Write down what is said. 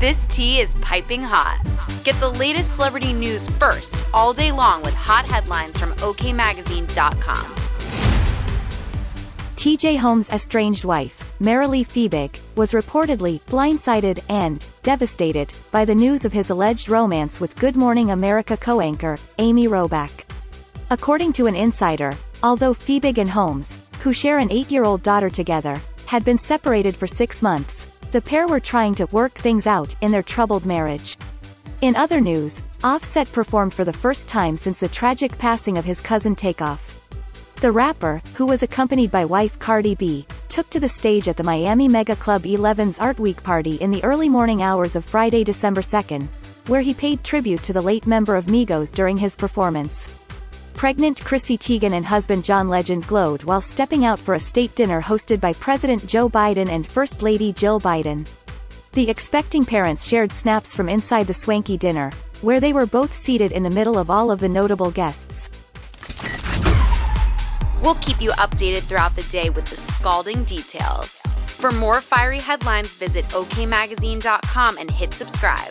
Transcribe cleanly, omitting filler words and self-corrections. This tea is piping hot. Get the latest celebrity news first all day long with hot headlines from okmagazine.com. T.J. Holmes' estranged wife, Marilee Fiebig, was reportedly blindsided and devastated by the news of his alleged romance with Good Morning America co-anchor, Amy Robach. According to an insider, although Fiebig and Holmes, who share an 8-year-old daughter together, had been separated for 6 months, the pair were trying to work things out in their troubled marriage. In other news, Offset performed for the first time since the tragic passing of his cousin Takeoff. The rapper, who was accompanied by wife Cardi B, took to the stage at the Miami Mega Club 11's Art Week party in the early morning hours of Friday, December 2nd, where he paid tribute to the late member of Migos during his performance. Pregnant Chrissy Teigen and husband John Legend glowed while stepping out for a state dinner hosted by President Joe Biden and First Lady Jill Biden. The expecting parents shared snaps from inside the swanky dinner, where they were both seated in the middle of all of the notable guests. We'll keep you updated throughout the day with the scalding details. For more fiery headlines, visit okmagazine.com and hit subscribe.